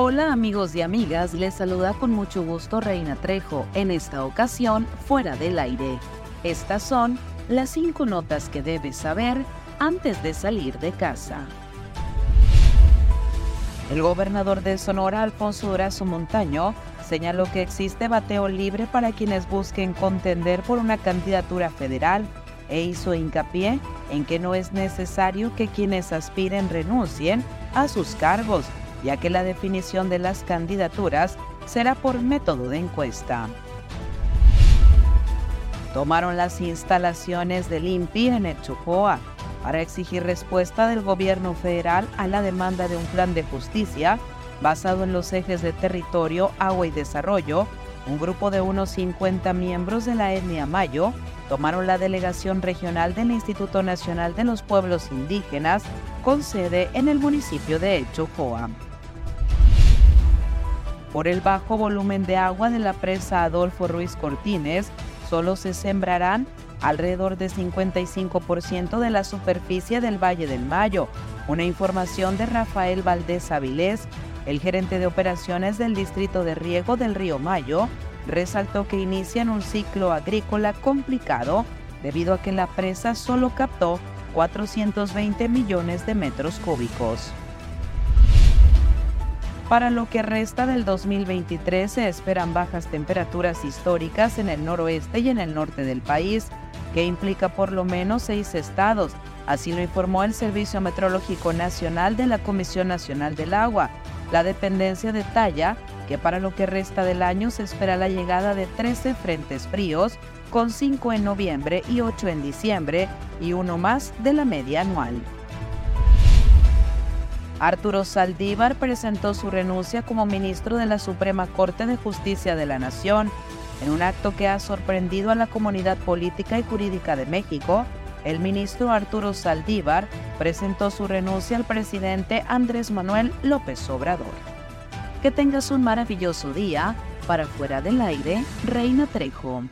Hola amigos y amigas, les saluda con mucho gusto Reyna Trejo, en esta ocasión fuera del aire. Estas son las 5 notas que debes saber antes de salir de casa. El gobernador de Sonora, Alfonso Durazo Montaño, señaló que existe bateo libre para quienes busquen contender por una candidatura federal e hizo hincapié en que no es necesario que quienes aspiren renuncien a sus cargos, ya que la definición de las candidaturas será por método de encuesta. Tomaron las instalaciones del INPI en Echopoa para exigir respuesta del gobierno federal a la demanda de un plan de justicia basado en los ejes de territorio, agua y desarrollo. Un grupo de unos 50 miembros de la etnia Mayo tomaron la delegación regional del Instituto Nacional de los Pueblos Indígenas, con sede en el municipio de Echopoa. Por el bajo volumen de agua de la presa Adolfo Ruiz Cortines, solo se sembrarán alrededor de 55% de la superficie del Valle del Mayo. Una información de Rafael Valdés Avilés, el gerente de operaciones del Distrito de Riego del Río Mayo, resaltó que inician un ciclo agrícola complicado debido a que la presa solo captó 420 millones de metros cúbicos. Para lo que resta del 2023 se esperan bajas temperaturas históricas en el noroeste y en el norte del país, que implica por lo menos 6 estados. Así lo informó el Servicio Meteorológico Nacional de la Comisión Nacional del Agua. La dependencia detalla que para lo que resta del año se espera la llegada de 13 frentes fríos, con 5 en noviembre y 8 en diciembre, y uno más de la media anual. Arturo Zaldívar presentó su renuncia como ministro de la Suprema Corte de Justicia de la Nación. En un acto que ha sorprendido a la comunidad política y jurídica de México, el ministro Arturo Zaldívar presentó su renuncia al presidente Andrés Manuel López Obrador. Que tengas un maravilloso día. Para Fuera del Aire, Reyna Trejo.